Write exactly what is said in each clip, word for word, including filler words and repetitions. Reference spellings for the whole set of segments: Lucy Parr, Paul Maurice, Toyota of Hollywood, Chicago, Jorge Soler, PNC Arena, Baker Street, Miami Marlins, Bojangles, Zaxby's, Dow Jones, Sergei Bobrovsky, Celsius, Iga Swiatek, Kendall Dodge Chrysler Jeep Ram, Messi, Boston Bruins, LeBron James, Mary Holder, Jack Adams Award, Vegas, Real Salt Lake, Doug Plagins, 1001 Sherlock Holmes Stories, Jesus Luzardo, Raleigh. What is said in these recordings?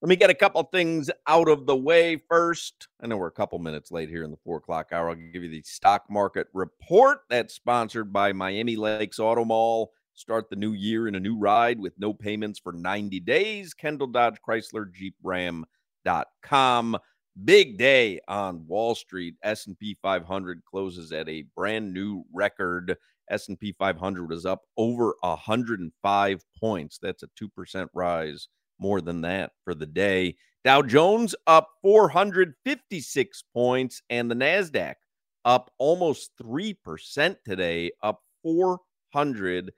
Let me get a couple things out of the way first. I know we're a couple minutes late here in the four o'clock hour. I'll give you the stock market report that's sponsored by Miami Lakes Auto Mall. Start the new year in a new ride with no payments for ninety days. Kendall Dodge Chrysler Jeep Ram dot com. Big day on Wall Street. S and P five hundred closes at a brand new record. S and P five hundred is up over one hundred five points. That's a two percent rise. More than that for the day. Dow Jones up four hundred fifty-six points, and the NASDAQ up almost three percent today, up four hundred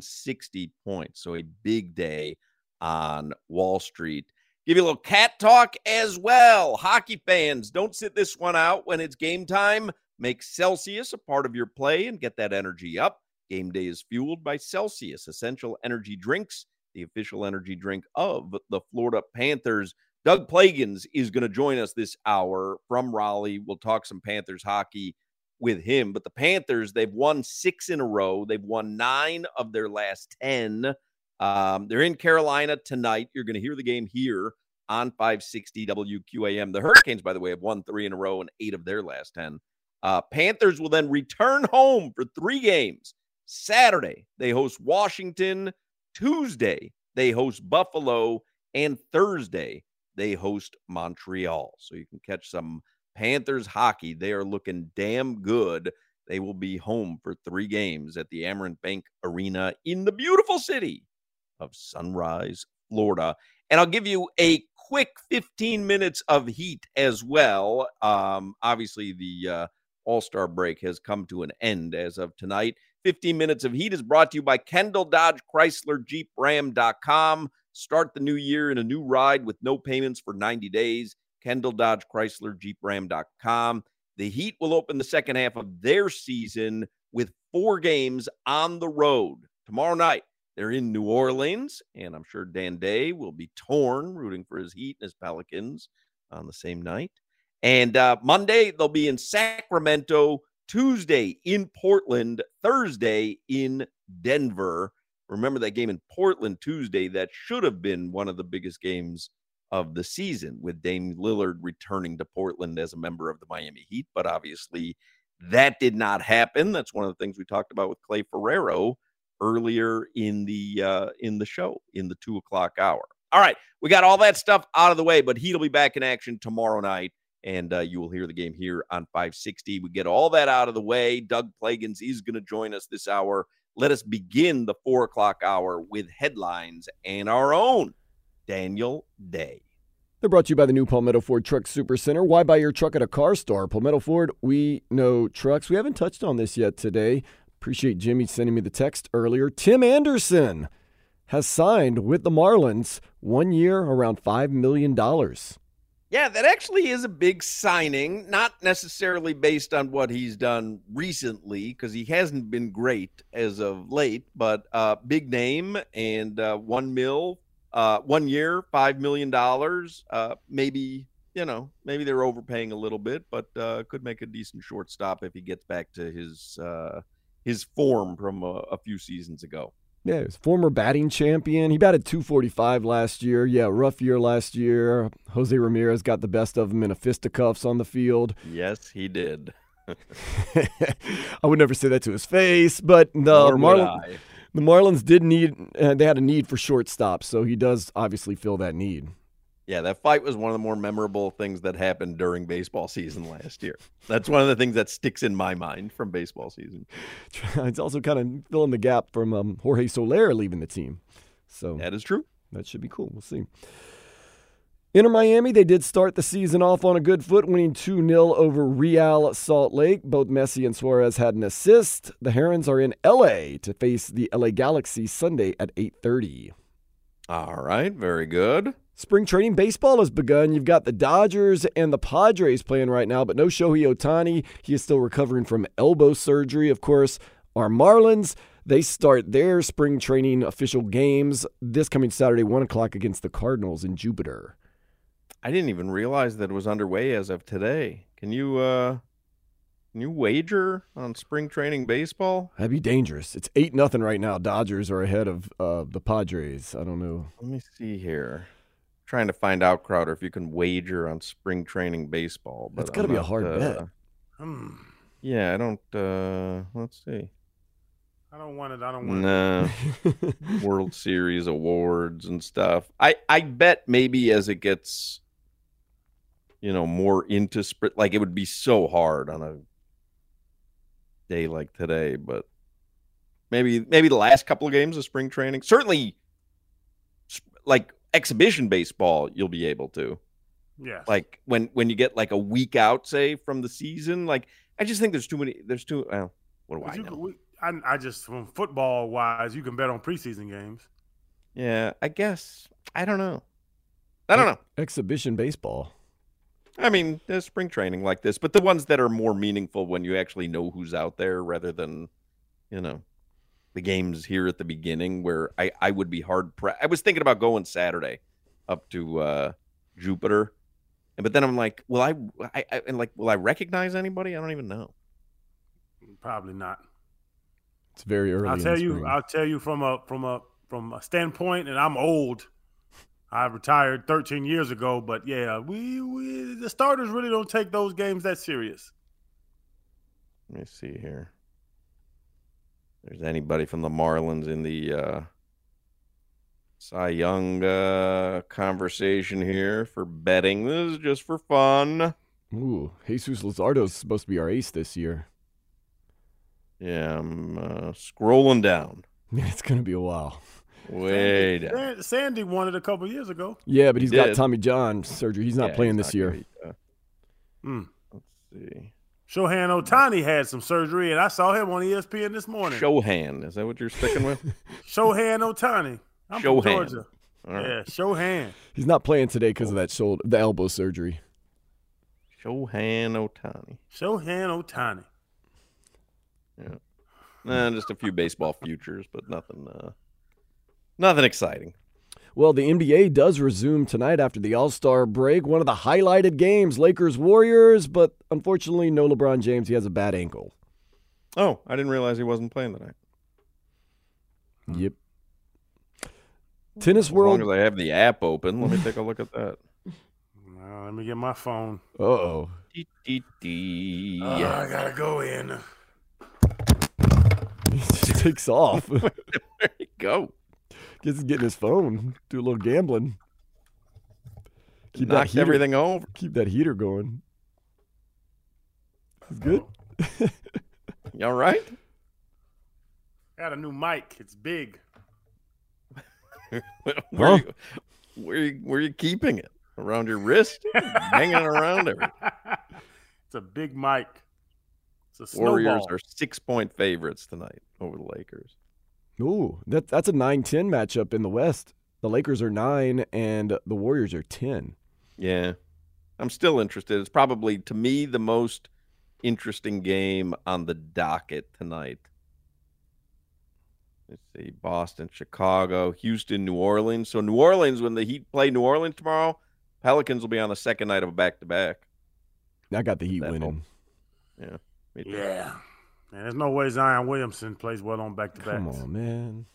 sixty points. So a big day on Wall Street. Give you a little cat talk as well. Hockey fans, don't sit this one out when it's game time. Make Celsius a part of your play and get that energy up. Game day is fueled by Celsius Essential Energy Drinks, the official energy drink of the Florida Panthers. Doug Plagins is going to join us this hour from Raleigh. We'll talk some Panthers hockey with him. But the Panthers, they've won six in a row. They've won nine of their last ten. Um, they're in Carolina tonight. You're going to hear the game here on five sixty W Q A M. The Hurricanes, by the way, have won three in a row and eight of their last ten. Uh, Panthers will then return home for three games. Saturday, they host Washington. Tuesday, they host Buffalo, and Thursday, they host Montreal. So you can catch some Panthers hockey. They are looking damn good. They will be home for three games at the Amerant Bank Arena in the beautiful city of Sunrise, Florida. And I'll give you a quick fifteen minutes of heat as well. Um, obviously, the uh, All-Star break has come to an end as of tonight. fifteen minutes of heat is brought to you by Kendall Dodge Chrysler Jeep Ram dot com. Start the new year in a new ride with no payments for ninety days. Kendall Dodge Chrysler Jeep Ram dot com. The Heat will open the second half of their season with four games on the road. Tomorrow night, they're in New Orleans, and I'm sure Dan Day will be torn, rooting for his Heat and his Pelicans on the same night. And uh, Monday, they'll be in Sacramento. Tuesday in Portland, Thursday in Denver. Remember that game in Portland Tuesday that should have been one of the biggest games of the season, with Dame Lillard returning to Portland as a member of the Miami Heat. But obviously that did not happen. That's one of the things we talked about with Clay Ferrero earlier in the uh, in the show, in the two o'clock hour. All right, we got all that stuff out of the way, but he'll be back in action tomorrow night. And uh, you will hear the game here on five sixty. We get all that out of the way. Doug Plagins is going to join us this hour. Let us begin the four o'clock hour with headlines and our own Daniel Day. They're brought to you by the new Palmetto Ford Truck Supercenter. Why buy your truck at a car store? Palmetto Ford, we know trucks. We haven't touched on this yet today. Appreciate Jimmy sending me the text earlier. Tim Anderson has signed with the Marlins, one year, around five million dollars. Yeah, that actually is a big signing, not necessarily based on what he's done recently, because he hasn't been great as of late, but uh, big name and uh, one mil. Uh, one year, five million dollars, uh, maybe, you know, maybe they're overpaying a little bit, but uh, could make a decent shortstop if he gets back to his uh, his form from a, a few seasons ago. Yeah, he's former batting champion. He batted two forty-five last year. Yeah, rough year last year. Jose Ramirez got the best of him in a fisticuffs on the field. Yes, he did. I would never say that to his face, but no, Marlon... The Marlins did need uh, – they had a need for shortstop, so he does obviously fill that need. Yeah, that fight was one of the more memorable things that happened during baseball season last year. That's one of the things that sticks in my mind from baseball season. It's also kind of filling the gap from um, Jorge Soler leaving the team. So that is true. That should be cool. We'll see. Inter Miami, they did start the season off on a good foot, winning two nil over Real Salt Lake. Both Messi and Suarez had an assist. The Herons are in L A to face the L A Galaxy Sunday at eight thirty. All right, very good. Spring training baseball has begun. You've got the Dodgers and the Padres playing right now, but no Shohei Ohtani. He is still recovering from elbow surgery. Of course, our Marlins, they start their spring training official games this coming Saturday, one o'clock against the Cardinals in Jupiter. I didn't even realize that it was underway as of today. Can you uh, can you wager on spring training baseball? That'd be dangerous. It's eight nothing right now. Dodgers are ahead of uh, the Padres. I don't know. Let me see here. I'm trying to find out, Crowder, if you can wager on spring training baseball. But that's got to be a hard uh, bet. Hmm. Yeah, I don't uh, – let's see. I don't want it. I don't want no. it. No. World Series awards and stuff. I, I bet maybe as it gets – you know, more into spring, like it would be so hard on a day like today, but maybe maybe the last couple of games of spring training, certainly like exhibition baseball, you'll be able to. Yeah. Like when, when you get like a week out, say, from the season, like I just think there's too many, there's too, well, what do I know? You, I, I just, from football wise, you can bet on preseason games. Yeah, I guess. I don't know. I don't know. Exhibition baseball. I mean, there's spring training like this, but the ones that are more meaningful when you actually know who's out there rather than, you know, the games here at the beginning where I, I would be hard pressed. I was thinking about going Saturday up to uh, Jupiter, but then I'm like, will I, I, I and like, will I recognize anybody? I don't even know. Probably not. It's very early. I'll tell you. I'll tell you from a from a from a standpoint, and I'm old. I retired thirteen years ago, but yeah, we, we the starters really don't take those games that serious. Let me see here. If there's anybody from the Marlins in the uh, Cy Young uh, conversation here for betting. This is just for fun. Ooh, Jesus Luzardo is supposed to be our ace this year. Yeah, I'm uh, scrolling down. Man, it's going to be a while. Wait. Sandy, Sandy won it a couple years ago. Yeah, but he's he got Tommy John surgery. He's not yeah, playing he's this not year. Mm. Let's see. Shohei Ohtani had some surgery, and I saw him on E S P N this morning. Shohan. Is that what you're sticking with? Shohei Ohtani. I'm Shohan. From Georgia. All right. Yeah, Shohan. He's not playing today because of that shoulder, the elbow surgery. Shohei Ohtani. Shohei Ohtani. Yeah. Nah, just a few baseball futures, but nothing... Uh... Nothing exciting. Well, the N B A does resume tonight after the All-Star break. One of the highlighted games, Lakers-Warriors, but unfortunately no LeBron James. He has a bad ankle. Oh, I didn't realize he wasn't playing tonight. Yep. Tennis World. As long as I have the app open, let me take a look at that. No, let me get my phone. Uh-oh. Dee, dee, dee. Oh, I got to go in. He just takes off. Where did he go? He's getting his phone. Do a little gambling. Keep Knock that heater, everything over. Keep that heater going. That's good. You all right? Got a new mic. It's big. where, where, huh? you, where, you, where you keeping it? around your wrist, hanging around everything. It's a big mic. It's a snowball. Warriors are six-point favorites tonight over the Lakers. Ooh, that, that's a nine ten matchup in the West. The Lakers are nine and the Warriors are ten. Yeah, I'm still interested. It's probably, to me, the most interesting game on the docket tonight. Let's see, Boston, Chicago, Houston, New Orleans. So New Orleans, when the Heat play New Orleans tomorrow, Pelicans will be on the second night of a back-to-back. I got the Heat that winning. Home. Yeah. Yeah. Man, there's no way Zion Williamson plays well on back-to-backs. Come on, man.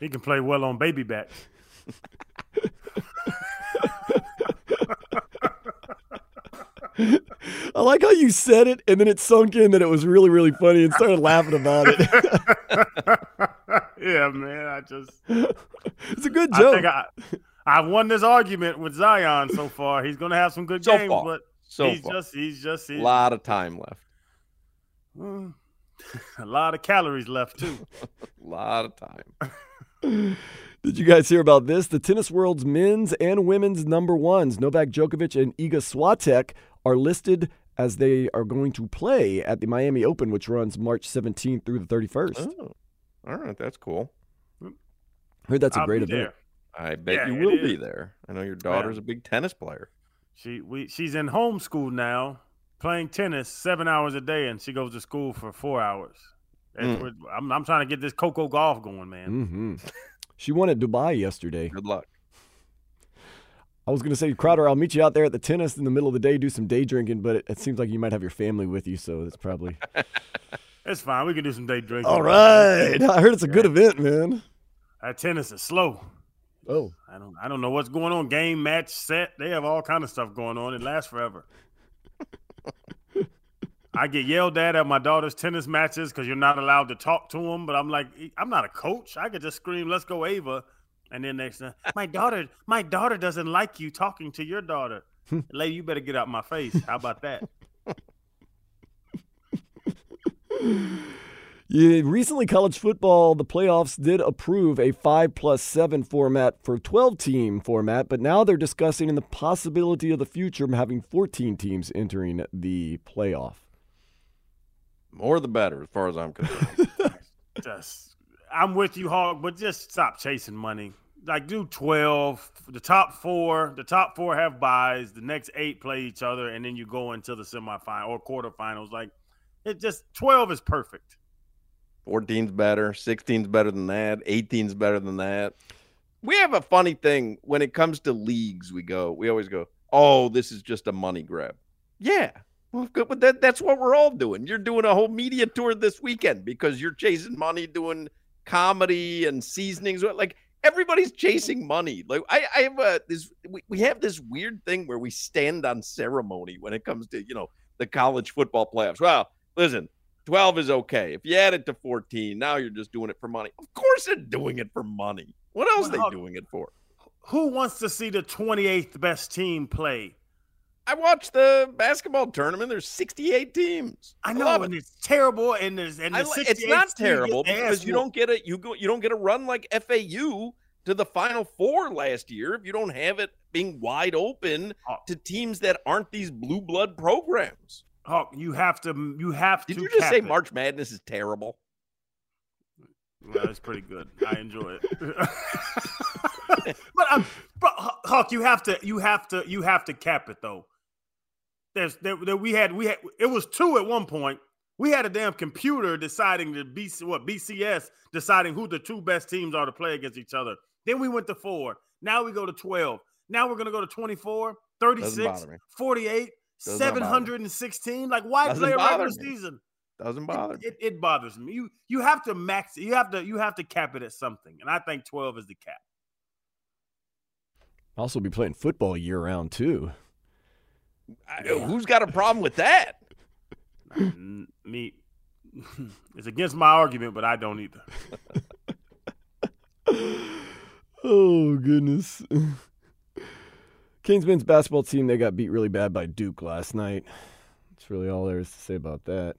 He can play well on baby back. I like how you said it, and then it sunk in that it was really, really funny and started laughing about it. Yeah, man, I just... It's a good joke. I think I, I've won this argument with Zion so far. He's going to have some good so games, far. but so he's, just, he's just... He's, a lot of time left. Mm. A lot of calories left, too. A lot of time. Did you guys hear about this? The tennis world's men's and women's number ones, Novak Djokovic and Iga Swiatek, are listed as they are going to play at the Miami Open, which runs March seventeenth through the thirty-first. Oh, all right. That's cool. I heard that's I'll a great event. There. I bet yeah, you will is. be there. I know your daughter's yeah. a big tennis player. She we She's in homeschool now, playing tennis seven hours a day, and she goes to school for four hours. Mm. I'm, I'm trying to get this Coco Golf going, man. Mm-hmm. She won at Dubai yesterday. Good luck. I was going to say, Crowder, I'll meet you out there at the tennis in the middle of the day, do some day drinking, but it, it seems like you might have your family with you, so that's probably... It's fine. We can do some day drinking. All right. I heard it's a good event, man. That tennis is slow. Oh. I don't I don't know what's going on. Game, match, set. They have all kind of stuff going on. It lasts forever. I get yelled at at my daughter's tennis matches because you're not allowed to talk to them, but I'm like, I'm not a coach. I could just scream, let's go, Ava. And then next time, my daughter, my daughter doesn't like you talking to your daughter. Lady, you better get out my face. How about that? Yeah, recently, college football, the playoffs did approve a five plus seven format for twelve-team format, but now they're discussing in the possibility of the future having fourteen teams entering the playoff. More the better, as far as I'm concerned. Just, I'm with you, Hawk, but just stop chasing money. Like, do twelve. The top four, the top four have buys. The next eight play each other, and then you go into the semifinal or quarterfinals. Like, it just twelve is perfect. fourteen's better. sixteen's better than that. eighteen's better than that. We have a funny thing when it comes to leagues. We go, we always go, oh, this is just a money grab. Yeah. Well, good, but that, that's what we're all doing. You're doing a whole media tour this weekend because you're chasing money, doing comedy and seasonings. Like, everybody's chasing money. Like, I, I have a, this, we, we have this weird thing where we stand on ceremony when it comes to, you know, the college football playoffs. Well, listen, twelve is okay. If you add it to fourteen, now you're just doing it for money. Of course they're doing it for money. What else well, are they doing it for? Who wants to see the twenty-eighth best team play? I watched the basketball tournament. There's sixty-eight teams. I know, I and it. it's terrible. And there's and the sixty-eight it's not terrible because you don't get a you go you don't get a run like F A U to the Final Four last year if you don't have it being wide open oh. to teams that aren't these blue blood programs. Oh, you have to you have Did to. Did you just say it. March Madness is terrible? Well, it's pretty good. I enjoy it. But I'm, but Hawk, you have to you have to you have to cap it though. There's there, there we had we had it was two at one point. We had a damn computer deciding the B C what B C S deciding who the two best teams are to play against each other. Then we went to four. Now we go to twelve. Now we're going to go to twenty-four, thirty-six, forty-eight, doesn't seven hundred sixteen. Like, why doesn't play a regular me. season? Doesn't bother. It, it, it bothers me. You you have to max it. You have to you have to cap it at something. And I think twelve is the cap. Also be playing football year-round, too. I, who's got a problem with that? Me. It's against my argument, but I don't either. Oh, goodness. Kings men's basketball team, they got beat really bad by Duke last night. That's really all there is to say about that.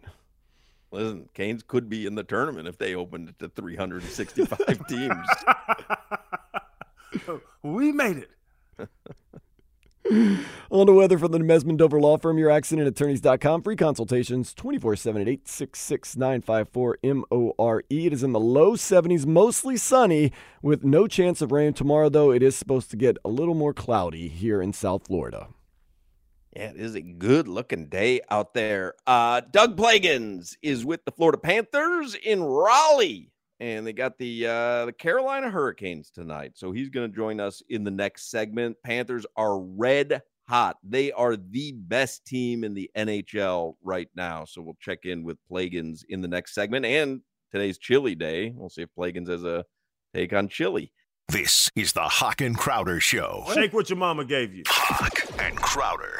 Listen, Canes could be in the tournament if they opened it to three hundred sixty-five teams. We made it. On to weather from the Mesman Dover Law Firm, your accident attorneys dot com. Free consultations twenty-four seven at eight six six, nine five four, M O R E. It is in the low seventies, mostly sunny, with no chance of rain. Tomorrow, though, it is supposed to get a little more cloudy here in South Florida. Yeah, it is a good-looking day out there. Uh, Doug Plagins is with the Florida Panthers in Raleigh, and they got the uh, the Carolina Hurricanes tonight. So he's going to join us in the next segment. Panthers are red hot. They are the best team in the N H L right now. So we'll check in with Plagins in the next segment. And today's chili day. We'll see if Plagins has a take on chili. This is the Hawk and Crowder Show. Shake what your mama gave you. Hawk and Crowder.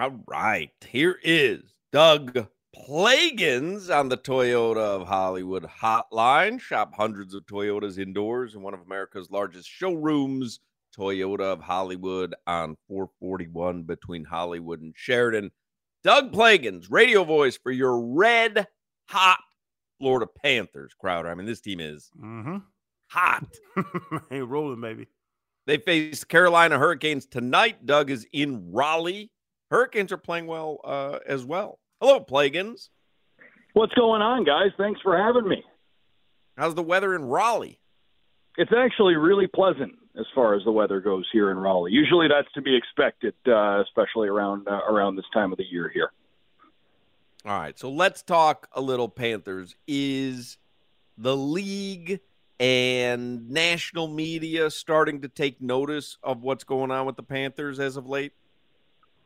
All right, here is Doug Plagins on the Toyota of Hollywood hotline. Shop hundreds of Toyotas indoors in one of America's largest showrooms, Toyota of Hollywood on four forty-one between Hollywood and Sheridan. Doug Plagins, radio voice for your red hot Florida Panthers, Crowder. I mean, this team is mm-hmm. hot. Ain't rolling, baby. They face Carolina Hurricanes tonight. Doug is in Raleigh. Hurricanes are playing well uh, as well. Hello, Plagins. What's going on, guys? Thanks for having me. How's the weather in Raleigh? It's actually really pleasant as far as the weather goes here in Raleigh. Usually that's to be expected, uh, especially around uh, around this time of the year here. All right, so let's talk a little Panthers. Is the league and national media starting to take notice of what's going on with the Panthers as of late?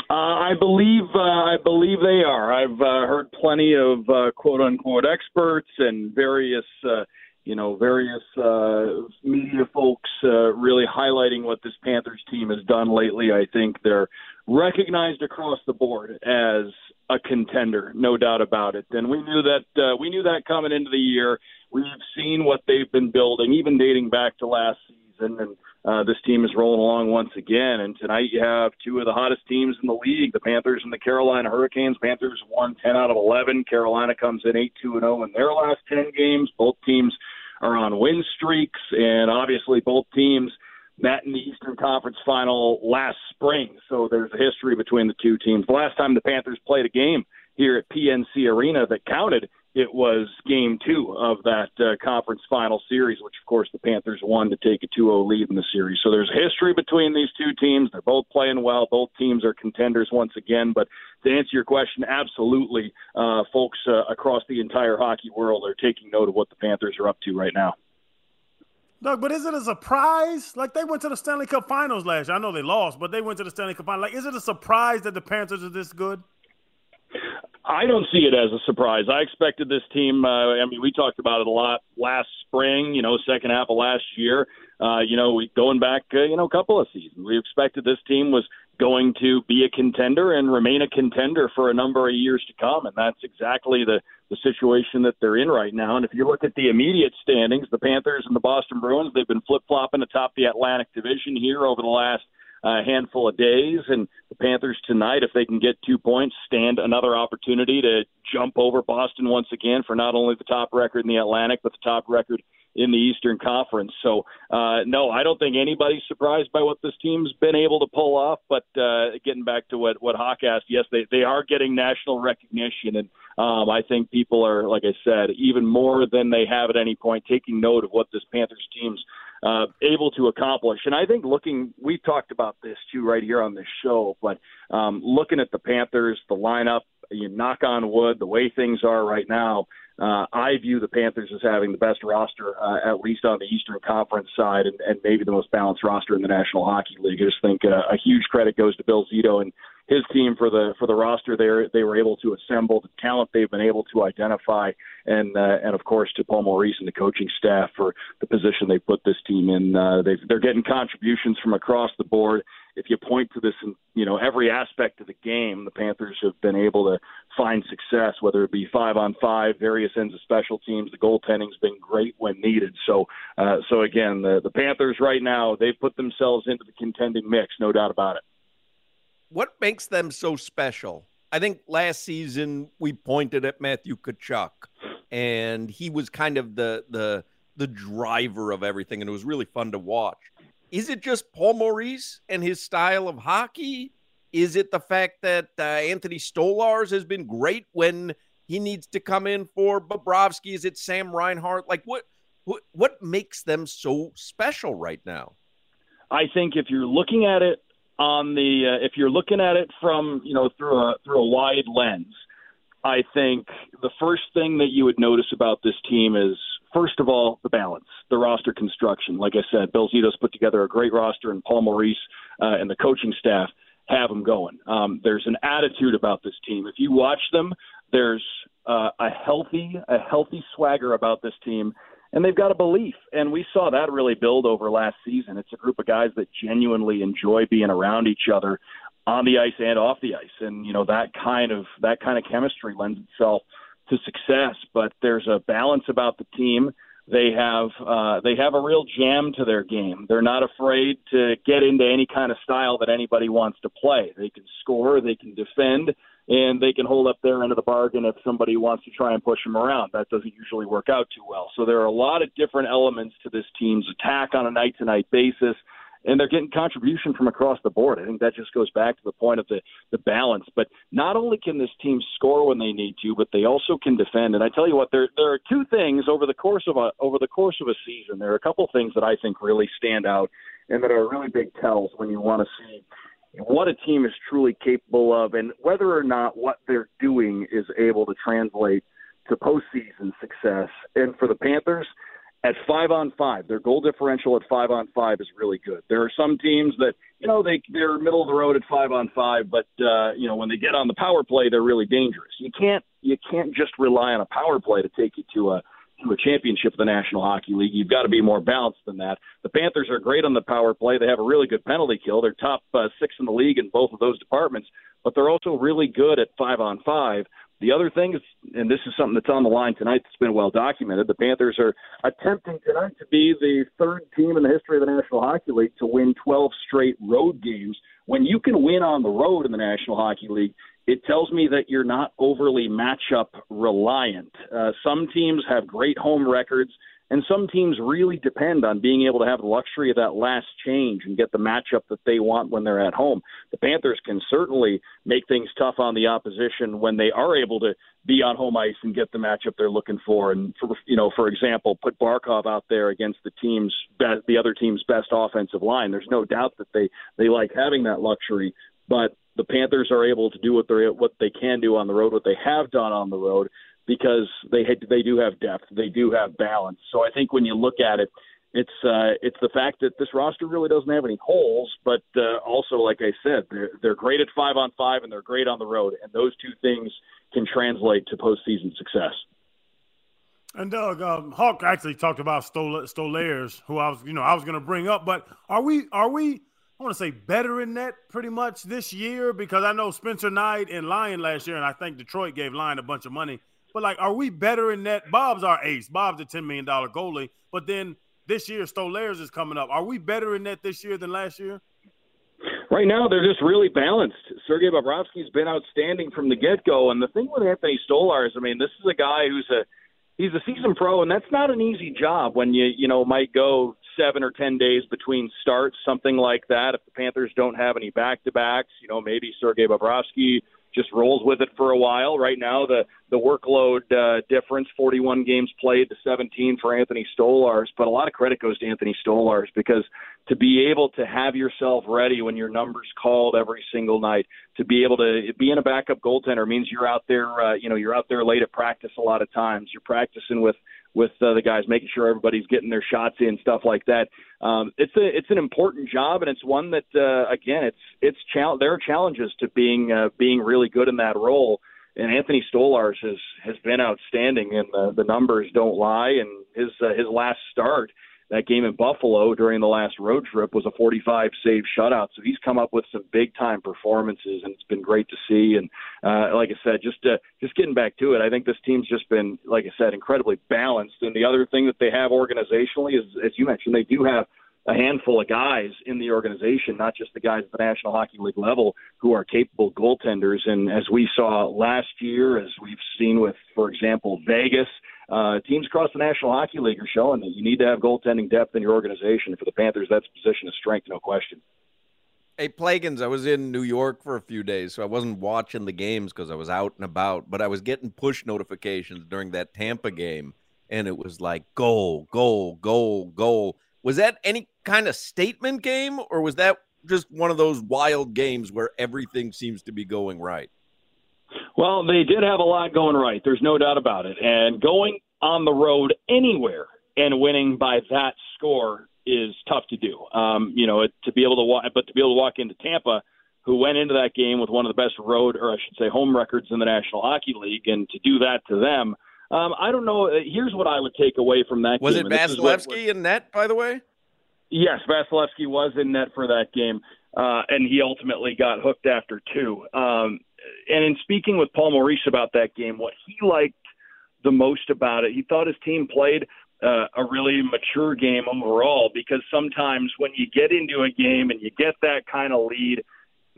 Uh, I believe uh, I believe they are. I've uh, heard plenty of uh, quote unquote experts and various uh, you know various uh, media folks uh, really highlighting what this Panthers team has done lately. I think they're recognized across the board as a contender, no doubt about it. And we knew that uh, we knew that coming into the year. We've seen what they've been building, even dating back to last season. And uh, this team is rolling along once again. And tonight you have two of the hottest teams in the league, the Panthers and the Carolina Hurricanes. Panthers won ten out of eleven. Carolina comes in eight two and oh in their last ten games. Both teams are on win streaks. And obviously both teams met in the Eastern Conference final last spring. So there's a history between the two teams. The last time the Panthers played a game here at P N C Arena that counted, it was game two of that uh, conference final series, which, of course, the Panthers won to take a two oh lead in the series. So there's history between these two teams. They're both playing well. Both teams are contenders once again. But to answer your question, absolutely, uh, folks uh, across the entire hockey world are taking note of what the Panthers are up to right now. Doug, but is it a surprise? Like, they went to the Stanley Cup Finals last year. I know they lost, but they went to the Stanley Cup Finals. Like, is it a surprise that the Panthers are this good? I don't see it as a surprise. I expected this team, uh, I mean, we talked about it a lot last spring, you know, second half of last year. Uh, you know, we going back, uh, you know, a couple of seasons. We expected this team was going to be a contender and remain a contender for a number of years to come, and that's exactly the, the situation that they're in right now. And if you look at the immediate standings, the Panthers and the Boston Bruins, they've been flip-flopping atop the Atlantic Division here over the last a handful of days, and the Panthers tonight, if they can get two points, stand another opportunity to jump over Boston once again for not only the top record in the Atlantic, but the top record in the Eastern Conference. So, uh, no, I don't think anybody's surprised by what this team's been able to pull off, but uh, getting back to what, what Hawk asked, yes, they, they are getting national recognition, and um, I think people are, like I said, even more than they have at any point, taking note of what this Panthers team's Uh, able to accomplish. And I think looking, we've talked about this too right here on this show, but um, looking at the Panthers, the lineup, you knock on wood, the way things are right now, uh, I view the Panthers as having the best roster, uh, at least on the Eastern Conference side, and, and maybe the most balanced roster in the National Hockey League. I just think uh, a huge credit goes to Bill Zito and his team for the for the roster there they were able to assemble, the talent they've been able to identify, and uh, and of course to Paul Maurice and the coaching staff for the position they put this team in. Uh, they've, they're getting contributions from across the board. If you point to this, in, you know, every aspect of the game, the Panthers have been able to find success, whether it be five on five, various ends of special teams. The goaltending's been great when needed. So, uh, so again, the, the Panthers right now, they've put themselves into the contending mix, no doubt about it. What makes them so special? I think last season we pointed at Matthew Tkachuk, and he was kind of the the the driver of everything, and it was really fun to watch. Is it just Paul Maurice and his style of hockey? Is it the fact that uh, Anthony Stolarz has been great when he needs to come in for Bobrovsky? Is it Sam Reinhart? Like, what, what, what makes them so special right now? I think if you're looking at it on the, uh, if you're looking at it from, you know, through a, through a wide lens, I think the first thing that you would notice about this team is, first of all, the balance, the roster construction. Like I said, Bill Zito's put together a great roster, and Paul Maurice uh, and the coaching staff have them going. Um, there's an attitude about this team. If you watch them, there's uh, a healthy, a healthy swagger about this team, and they've got a belief. And we saw that really build over last season. It's a group of guys that genuinely enjoy being around each other on the ice and off the ice, and you know that kind of that kind of chemistry lends itself to success. But there's a balance about the team. They have uh, they have a real jam to their game. They're not afraid to get into any kind of style that anybody wants to play. They can score, they can defend, and they can hold up their end of the bargain if somebody wants to try and push them around. That doesn't usually work out too well. So there are a lot of different elements to this team's attack on a night-to-night basis, and they're getting contribution from across the board. I think that just goes back to the point of the, the balance. But not only can this team score when they need to, but they also can defend. And I tell you what, there there are two things over the course of a over the course of a season. There are a couple things that I think really stand out and that are really big tells when you want to see what a team is truly capable of and whether or not what they're doing is able to translate to postseason success. And for the Panthers, at five on five, their goal differential at five on five is really good. There are some teams that, you know, they, they're middle of the road at five on five, but, uh, you know, when they get on the power play, they're really dangerous. You can't you can't just rely on a power play to take you to a, to a championship of the National Hockey League. You've got to be more balanced than that. The Panthers are great on the power play. They have a really good penalty kill. They're top uh, six in the league in both of those departments, but they're also really good at five on five. The other thing is, and this is something that's on the line tonight that's been well documented, the Panthers are attempting tonight to be the third team in the history of the National Hockey League to win twelve straight road games. When you can win on the road in the National Hockey League, it tells me that you're not overly matchup reliant. Uh, some teams have great home records, and some teams really depend on being able to have the luxury of that last change and get the matchup that they want when they're at home. The Panthers can certainly make things tough on the opposition when they are able to be on home ice and get the matchup they're looking for. And, for, you know, for example, put Barkov out there against the team's best, the other team's best offensive line. There's no doubt that they, they like having that luxury, but the Panthers are able to do what they what they can do on the road, what they have done on the road, because they they do have depth, they do have balance. So I think when you look at it, it's uh, it's the fact that this roster really doesn't have any holes, but uh, also, like I said, they're they're great at five on five and they're great on the road, and those two things can translate to postseason success. And Doug, um, Hawk actually talked about Stol- Stolarz, who I was you know I was going to bring up, but are we are we I want to say better in that pretty much this year? Because I know Spencer Knight and Lyon last year, and I think Detroit gave Lyon a bunch of money. But, like, are we better in that? Bob's our ace. Bob's a ten million dollars goalie. But then this year, Stolarz is coming up. Are we better in that this year than last year? Right now, they're just really balanced. Sergei Bobrovsky's been outstanding from the get-go. And the thing with Anthony Stolarz, I mean, this is a guy who's a he's a seasoned pro, and that's not an easy job when you, you know, might go seven or ten days between starts, something like that. If the Panthers don't have any back-to-backs, you know, maybe Sergei Bobrovsky just rolls with it for a while. Right now, the the workload uh, difference, forty-one games played to seventeen for Anthony Stolarz, but a lot of credit goes to Anthony Stolarz, because to be able to have yourself ready when your number's called every single night, to be able to be in a backup goaltender means you're out there, uh, you know, you're out there late at practice a lot of times. You're practicing with with uh, the guys, making sure everybody's getting their shots in, stuff like that. Um, it's a it's an important job, and it's one that uh, again, it's it's chal- there are challenges to being uh, being really good in that role. And Anthony Stolarz has has been outstanding, and the, the numbers don't lie. And his uh, his last start, that game in Buffalo during the last road trip, was a forty-five save shutout. So he's come up with some big time performances, and it's been great to see. And uh, like I said, just uh, just getting back to it, I think this team's just been, like I said, incredibly balanced. And the other thing that they have organizationally is, as you mentioned, they do have a handful of guys in the organization, not just the guys at the National Hockey League level, who are capable goaltenders. And as we saw last year, as we've seen with, for example, Vegas, uh, teams across the National Hockey League are showing that you need to have goaltending depth in your organization. And for the Panthers, that's a position of strength, no question. Hey, Plagans, I was in New York for a few days, so I wasn't watching the games because I was out and about, but I was getting push notifications during that Tampa game, and it was like, goal, goal, goal, goal. Was that any kind of statement game, or was that just one of those wild games where everything seems to be going right? Well, they did have a lot going right. There's no doubt about it. And going on the road anywhere and winning by that score is tough to do. Um, you know, it, to be able to walk, but to be able to walk into Tampa, who went into that game with one of the best road, or I should say home records in the National Hockey League, and to do that to them, Um, I don't know. Here's what I would take away from that was game. Was it Vasilevsky in net, by the way? Yes, Vasilevsky was in net for that game, uh, and he ultimately got hooked after two. Um, and in speaking with Paul Maurice about that game, what he liked the most about it, he thought his team played uh, a really mature game overall, because sometimes when you get into a game and you get that kind of lead,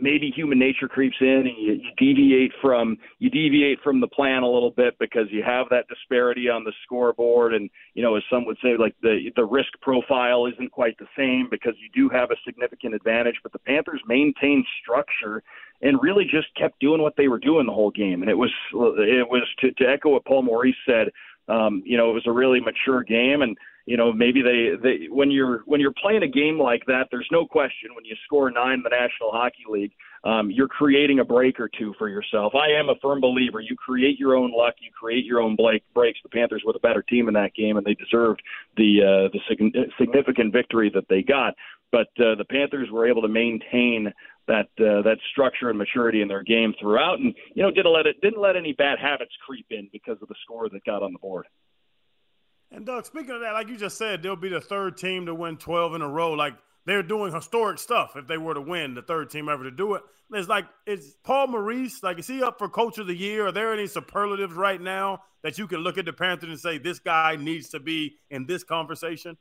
maybe human nature creeps in and you, you deviate from you deviate from the plan a little bit, because you have that disparity on the scoreboard. And, you know, as some would say, like the, the risk profile isn't quite the same because you do have a significant advantage. But the Panthers maintained structure and really just kept doing what they were doing the whole game. And it was, it was to, to echo what Paul Maurice said, um, you know, it was a really mature game. And, you know, maybe they, they when you're when you're playing a game like that, there's no question when you score nine in the National Hockey League, um, you're creating a break or two for yourself. I am a firm believer. You create your own luck. You create your own break, breaks. The Panthers were the better team in that game, and they deserved the uh, the sig- significant victory that they got. But uh, the Panthers were able to maintain that uh, that structure and maturity in their game throughout, and you know didn't let it didn't let any bad habits creep in because of the score that got on the board. And, Doug, speaking of that, like you just said, they'll be the third team to win twelve in a row. Like, they're doing historic stuff if they were to win, the third team ever to do it. It's like, is Paul Maurice, like, is he up for Coach of the Year? Are there any superlatives right now that you can look at the Panthers and say, this guy needs to be in this conversation?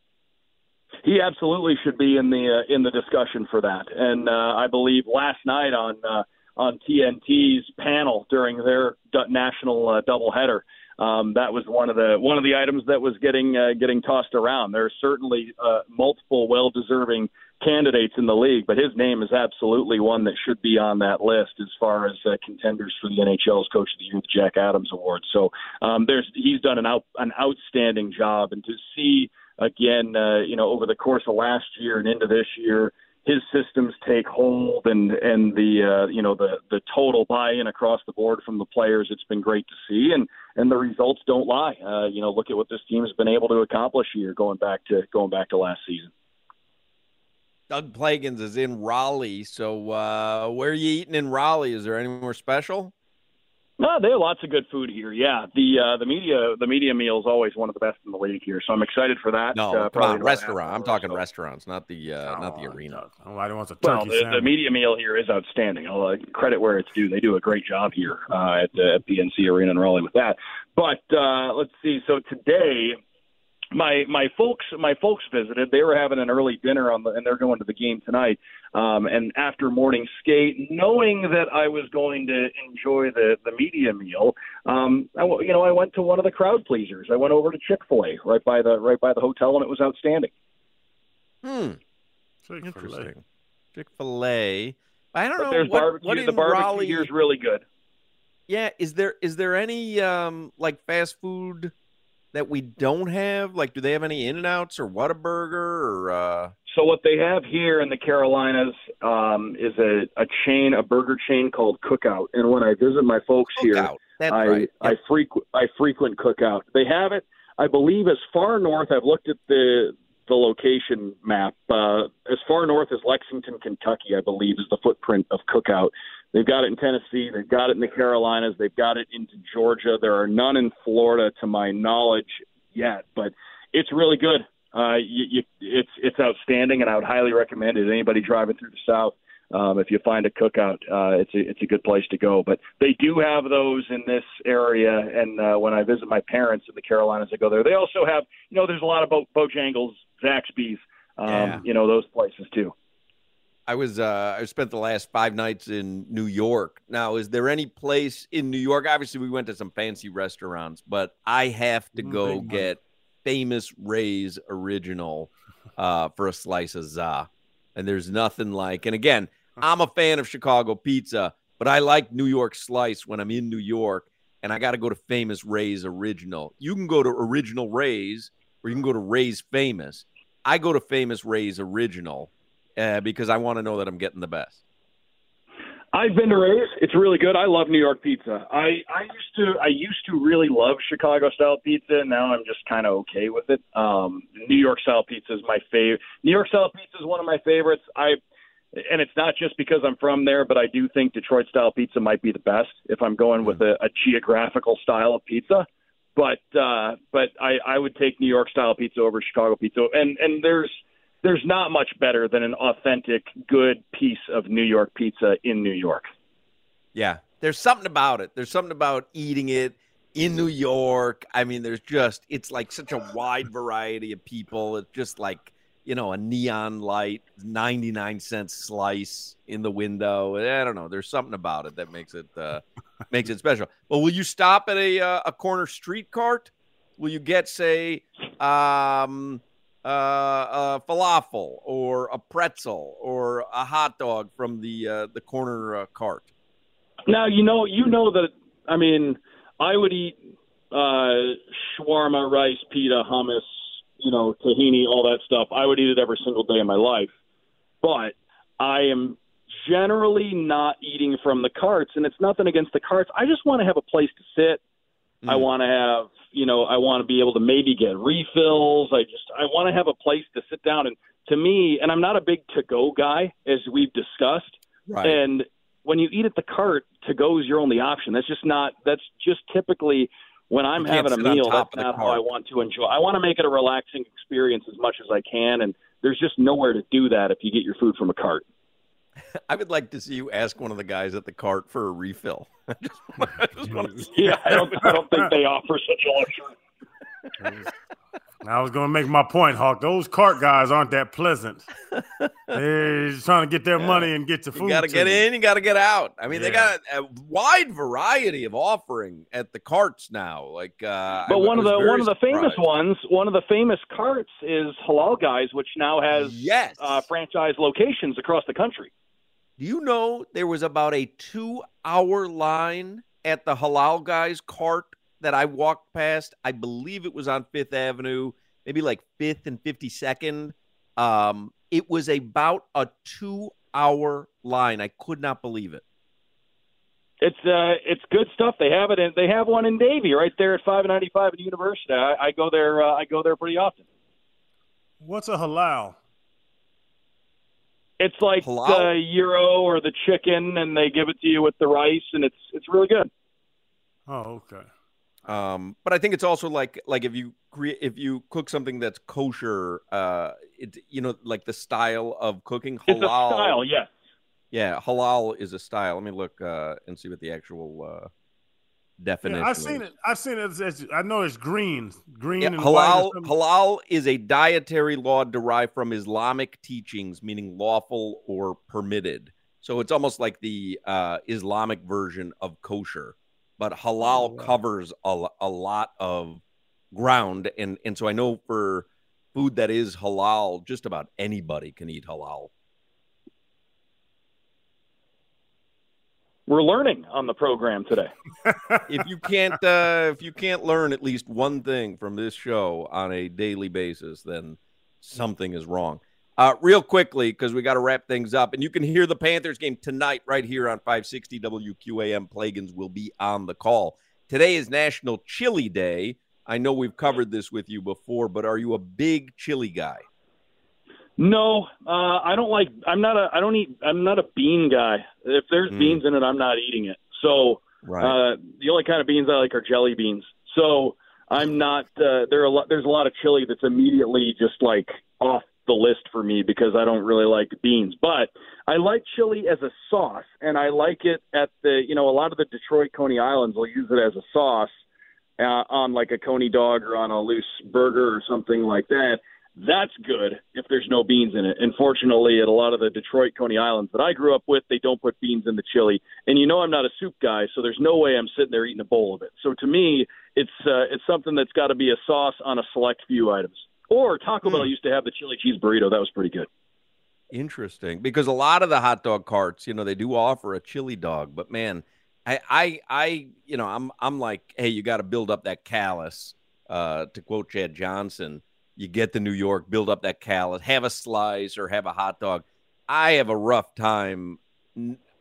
He absolutely should be in the uh, in the discussion for that. And uh, I believe last night on uh, – on T N T's panel during their national uh, doubleheader. Um, that was one of the one of the items that was getting uh, getting tossed around. There are certainly uh, multiple well-deserving candidates in the league, but his name is absolutely one that should be on that list as far as uh, contenders for the N H L's Coach of the Year, the Jack Adams Award. So um, there's he's done an out, an outstanding job, and to see again, uh, you know, over the course of last year and into this year, his systems take hold, and and the uh, you know the the total buy-in across the board from the players. It's been great to see, and and the results don't lie. Uh, you know, look at what this team has been able to accomplish here, going back to going back to last season. Doug Plagins is in Raleigh, so uh, where are you eating in Raleigh? Is there anywhere special? No, there are lots of good food here. Yeah, the uh, the media the media meal is always one of the best in the league here, so I'm excited for that. No, uh, come on, restaurant. I'm talking so. restaurants, not the uh, oh, not the arena. Oh, I don't want the turkey well, the, sandwich. The media meal here is outstanding. I'll uh, credit where it's due. They do a great job here uh, at the P N C Arena in Raleigh with that. But uh, let's see. So today, my my folks my folks visited. They were having an early dinner on the, and they're going to the game tonight. Um, and after morning skate, knowing that I was going to enjoy the, the media meal, um, I, you know, I went to one of the crowd pleasers. I went over to Chick-fil-A right by the right by the hotel, and it was outstanding. Hmm. Chick-fil-A. Interesting. Chick-fil-A. I don't but know. There's what, barbecue. What the barbecue Raleigh... here is really good. Yeah. Is there is there any um, like fast food that we don't have? Like, do they have any In-N-Outs or Whataburger or? Uh... So what they have here in the Carolinas um, is a, a chain, a burger chain called Cookout. And when I visit my folks Cookout. here, That's I right. I, yep. frequ- I frequent Cookout. They have it, I believe, as far north. I've looked at the the location map. Uh, as far north as Lexington, Kentucky, I believe, is the footprint of Cookout. They've got it in Tennessee. They've got it in the Carolinas. They've got it into Georgia. There are none in Florida, to my knowledge, yet. But it's really good. Uh, you, you, it's it's outstanding, and I would highly recommend it. Anybody driving through the South, um, if you find a Cookout, uh, it's a, it's a good place to go. But they do have those in this area, and uh, when I visit my parents in the Carolinas, I go there. They also have, you know, there's a lot of Bo- Bojangles, Zaxby's, um, yeah. you know, those places too. I was uh, I spent the last five nights in New York. Now, is there any place in New York? Obviously, we went to some fancy restaurants, but I have to go mm-hmm. get Famous Ray's Original uh, for a slice of za. And there's nothing like, and again, I'm a fan of Chicago pizza, but I like New York slice when I'm in New York, and I got to go to Famous Ray's Original. You can go to Original Ray's, or you can go to Ray's Famous. I go to Famous Ray's Original. Uh, because I want to know that I'm getting the best. I've been to Ray's. It's really good. I love New York pizza. I, I used to I used to really love Chicago-style pizza. Now I'm just kind of okay with it. Um, New York-style pizza is my favorite. New York-style pizza is one of my favorites. I And it's not just because I'm from there, but I do think Detroit-style pizza might be the best if I'm going with a, a geographical style of pizza. But uh, but I, I would take New York-style pizza over Chicago pizza. And, and there's There's not much better than an authentic, good piece of New York pizza in New York. Yeah, there's something about it. There's something about eating it in New York. I mean, there's just, it's like such a wide variety of people. It's just like, you know, a neon light, ninety-nine cent slice in the window. I don't know. There's something about it that makes it uh, makes it special. But will you stop at a, uh, a corner street cart? Will you get, say, um... Uh, a falafel or a pretzel or a hot dog from the uh, the corner uh, cart? Now, you know, you know that, I mean, I would eat uh, shawarma, rice, pita, hummus, you know, tahini, all that stuff. I would eat it every single day of my life. But I am generally not eating from the carts, and it's nothing against the carts. I just want to have a place to sit. Mm-hmm. I want to have, you know, I want to be able to maybe get refills. I just, I want to have a place to sit down. And to me, and I'm not a big to-go guy, as we've discussed. Right. And when you eat at the cart, to-go is your only option. That's just not, that's just typically when I'm having a meal, that's not how I want to enjoy. I want to make it a relaxing experience as much as I can. And there's just nowhere to do that if you get your food from a cart. I would like to see you ask one of the guys at the cart for a refill. I just, I just want to see yeah, I don't, I don't think they offer such a luxury. I was going to make my point, Hawk. Those cart guys aren't that pleasant. They're just trying to get their yeah. money and get your food. You got to get in, you got to get out. I mean, yeah. they got a wide variety of offering at the carts now. Like, uh, but I one of the one of the surprised. famous ones, one of the famous carts is Halal Guys, which now has yes. uh, franchise locations across the country. Do you know there was about a two-hour line at the Halal Guys cart that I walked past? I believe it was on Fifth Avenue, maybe like Fifth and fifty-second. Um, it was about a two-hour line. I could not believe it. It's uh, it's good stuff. They have it, and they have one in Davie right there at five ninety-five at University. I, I go there. Uh, I go there pretty often. What's a halal? It's like halal? the gyro or the chicken, and they give it to you with the rice, and it's it's really good. Oh, okay. Um, but I think it's also like, like if you create, if you cook something that's kosher, uh, it, you know, like the style of cooking, halal. It's a style, yes. Yeah. Halal is a style. Let me look, uh, and see what the actual, uh, definition yeah, I've is. Seen it. I've seen it. As, I know it's green, green. Yeah, and halal, halal is a dietary law derived from Islamic teachings, meaning lawful or permitted. So it's almost like the, uh, Islamic version of kosher. But halal oh, wow. covers a, a lot of ground. And, and so I know for food that is halal, just about anybody can eat halal. We're learning on the program today. If you can't, uh, if you can't learn at least one thing from this show on a daily basis, then something is wrong. Uh, real quickly, because we got to wrap things up. And you can hear the Panthers game tonight right here on five sixty W Q A M. Plagans will be on the call. Today is National Chili Day. I know we've covered this with you before, but are you a big chili guy? No, uh, I don't like – I'm not a – I don't eat – I'm not a bean guy. If there's mm. beans in it, I'm not eating it. So right. uh, the only kind of beans I like are jelly beans. So I'm not uh, – there are a lot, there's a lot of chili that's immediately just like off the list for me because I don't really like beans, but I like chili as a sauce, and I like it at the, you know, a lot of the Detroit Coney Islands will use it as a sauce uh, on like a Coney dog or on a loose burger or something like that. That's good if there's no beans in it. Unfortunately, at a lot of the Detroit Coney Islands that I grew up with, they don't put beans in the chili, and you know I'm not a soup guy, so there's no way I'm sitting there eating a bowl of it. So to me, it's uh, it's something that's got to be a sauce on a select few items. Or Taco Bell used to have the chili cheese burrito. That was pretty good. Interesting. Because a lot of the hot dog carts, you know, they do offer a chili dog. But, man, I, I, I you know, I'm I'm like, hey, you got to build up that callus. Uh, to quote Chad Johnson, you get to New York, build up that callus, have a slice or have a hot dog. I have a rough time.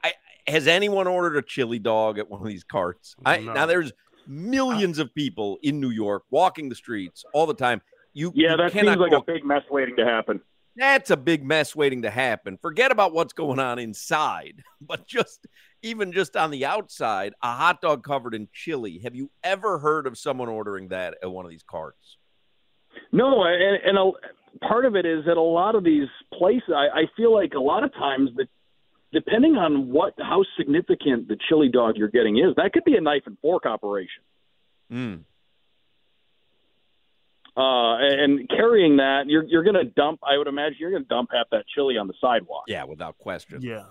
I, has anyone ordered a chili dog at one of these carts? No. I, now, there's millions of people in New York walking the streets all the time. You, yeah, you that seems like a big mess waiting to happen. That's a big mess waiting to happen. Forget about what's going on inside, but just even just on the outside, a hot dog covered in chili. Have you ever heard of someone ordering that at one of these carts? No, and, and a, part of it is that a lot of these places, I, I feel like a lot of times, that depending on what how significant the chili dog you're getting is, that could be a knife and fork operation. Hmm. Uh, and carrying that, you're you're going to dump, I would imagine, you're going to dump half that chili on the sidewalk. Yeah, without question. Yeah.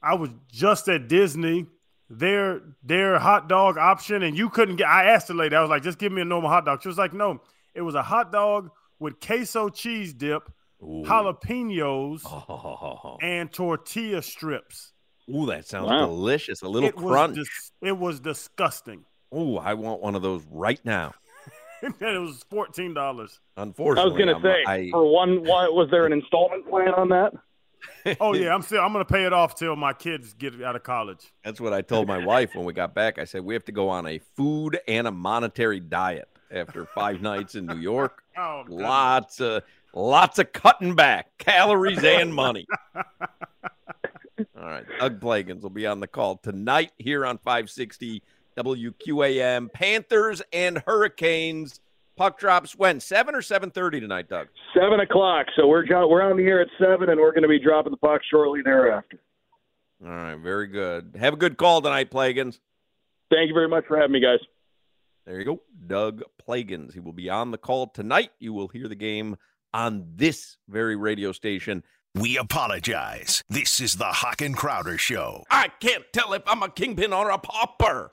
I was just at Disney, their their hot dog option, and you couldn't get, I asked the lady, I was like, just give me a normal hot dog. She was like, no, it was a hot dog with queso cheese dip, Ooh. jalapenos, oh. and tortilla strips. Ooh, that sounds wow. delicious. A little it crunch. Was dis- it was disgusting. Ooh, I want one of those right now. It was fourteen dollars. Unfortunately, I was going to say I, for one, why, was there an installment plan on that? Oh yeah, I'm still I'm going to pay it off till my kids get out of college. That's what I told my wife when we got back. I said we have to go on a food and a monetary diet after five nights in New York. Oh, lots of lots of cutting back calories and money. All right, Doug Plagans will be on the call tonight here on five sixty W Q A M. Panthers and Hurricanes. Puck drops when? seven or seven thirty tonight, Doug? seven o'clock. So we're we're on the air at seven, and we're going to be dropping the puck shortly thereafter. All right, very good. Have a good call tonight, Plagans. Thank you very much for having me, guys. There you go. Doug Plagans. He will be on the call tonight. You will hear the game on this very radio station. We apologize. This is the Hawk and Crowder Show. I can't tell if I'm a kingpin or a pauper.